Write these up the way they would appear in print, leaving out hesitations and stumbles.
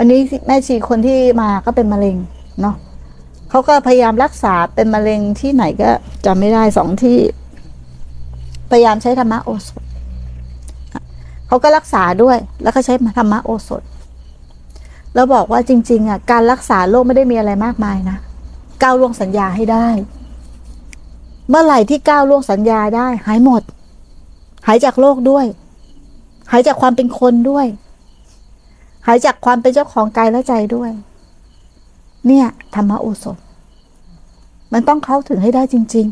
วันนี้แม่ชีคนที่มาก็เป็นมะเร็งเนาะเขาก็พยายามรักษาเป็นมะเร็งที่ไหนก็จำไม่ได้2 ที่พยายามใช้ธรรมะโอสถเขาก็รักษาด้วยแล้วก็ใช้ธรรมะโอสถแล้วบอกว่าจริงๆอ่ะการรักษาโรคไม่ได้มีอะไรมากมายนะก้าวล่วงสัญญาให้ได้เมื่อไหร่ที่ก้าวล่วงสัญญาได้หายหมดหายจากโรคด้วยหายจากความเป็นคนด้วยหายจากความเป็นเจ้าของกายและใจด้วยเนี่ยธรรมโอสถมันต้องเข้าถึงให้ได้จริง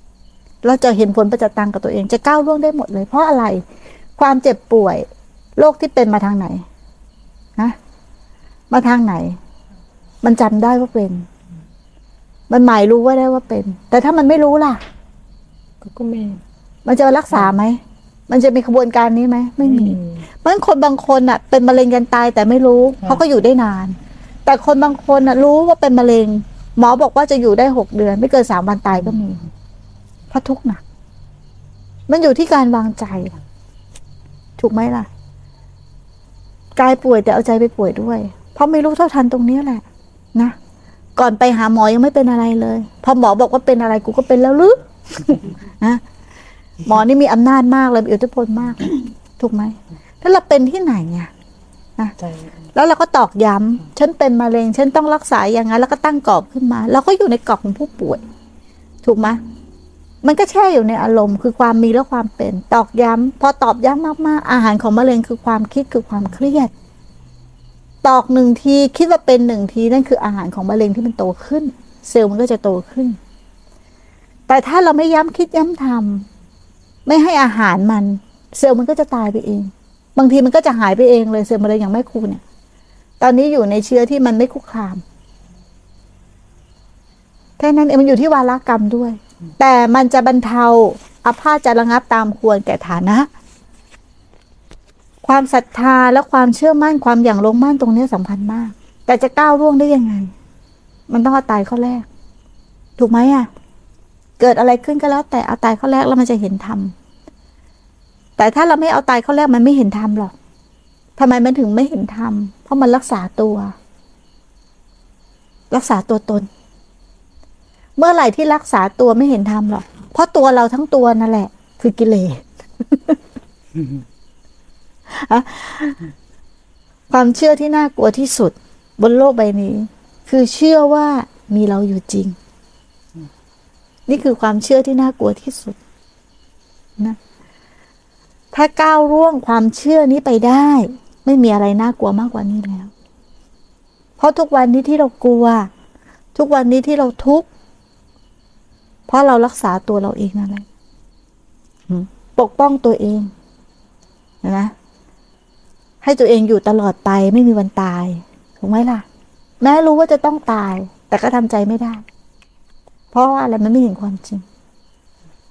ๆเราจะเห็นผลประจักษ์กับตัวเองจะก้าวล่วงได้หมดเลยเพราะอะไรความเจ็บป่วยโรคที่เป็นมาทางไหนนะมาทางไหนมันจำได้ว่าเป็นมันหมายรู้ว่าได้ว่าเป็นแต่ถ้ามันไม่รู้ล่ะก็ไม่มันจะรักษาไหมมันจะมีขบวนการนี้ไหมไม่มีเพราะฉะนั้นคนบางคนอ่ะเป็นมะเร็งยันตายแต่ไม่รู้เขาก็อยู่ได้นานแต่คนบางคนอ่ะรู้ว่าเป็นมะเร็งหมอบอกว่าจะอยู่ได้6 เดือนไม่เกิน3 วันตายก็มีเพราะทุกข์หนักมันอยู่ที่การวางใจถูกไหมล่ะกายป่วยแต่เอาใจไปป่วยด้วยเพราะไม่รู้เท่าทันตรงนี้แหละนะก่อนไปหาหมอยังไม่เป็นอะไรเลยพอหมอบอกว่าเป็นอะไรกูก็เป็นแล้วหรือ นะหมอนี่มีอำนาจมากเลยมีอิทธิพลมาก ถูกไหมถ้าเราเป็นที่ไหนเนี่ยนะแล้วเราก็ตอกย้ำฉันเป็นมะเร็งฉันต้องรักษาอย่างนั้นแล้วก็ตั้งกรอบขึ้นมาเราก็อยู่ในกรอบของผู้ป่วยถูกไหมมันก็แช่อยู่ในอารมณ์คือความมีและความเป็นตอกย้ำพอตอกย้ำมากๆอาหารของมะเร็งคือความคิดคือความเครียดตอก1 ทีคิดว่าเป็น1 ทีนั่นคืออาหารของมะเร็งที่มันโตขึ้นเซลล์มันก็จะโตขึ้นแต่ถ้าเราไม่ย้ำคิดย้ำทำไม่ให้อาหารมันเซลล์มันก็จะตายไปเองบางทีมันก็จะหายไปเองเลยเซลล์มะเร็งอย่างแม่ครูเนี่ยตอนนี้อยู่ในเชื้อที่มันไม่คุกคามแค่นั้นเองมันอยู่ที่วาระกรรมด้วยแต่มันจะบรรเทาอาพาธจะระงับตามควรแก่ฐานะความศรัทธาและความเชื่อมั่นความอย่างลงมั่นตรงนี้สำคัญมากแต่จะก้าวล่วงได้ยังไงมันต้องเอาตายข้อแรกถูกไหมอ่ะเกิดอะไรขึ้นก็แล้วแต่เอาตายข้อแรกแล้วมันจะเห็นธรรมแต่ถ้าเราไม่เอาตายข้อแรกมันไม่เห็นธรรมหรอกทำไมมันถึงไม่เห็นธรรมเพราะมันรักษาตัวตนเมื่อไหร่ที่รักษาตัวไม่เห็นธรรมหรอกเพราะตัวเราทั้งตัวนั่นแหละคือกิเลส ความเชื่อที่น่ากลัวที่สุดบนโลกใบนี้คือเชื่อว่ามีเราอยู่จริงนี่คือความเชื่อที่น่ากลัวที่สุดนะถ้าก้าวล่วงความเชื่อนี้ไปได้ไม่มีอะไรน่ากลัวมากกว่านี้แล้วเพราะทุกวันนี้ที่เรากลัวทุกวันนี้ที่เราทุกข์เพราะเรารักษาตัวเราเองนั่นแหละปกป้องตัวเองนะให้ตัวเองอยู่ตลอดไปไม่มีวันตายถูกไหมล่ะแม้รู้ว่าจะต้องตายแต่ก็ทำใจไม่ได้เพราะว่าอะไรมันไม่เห็นความจริง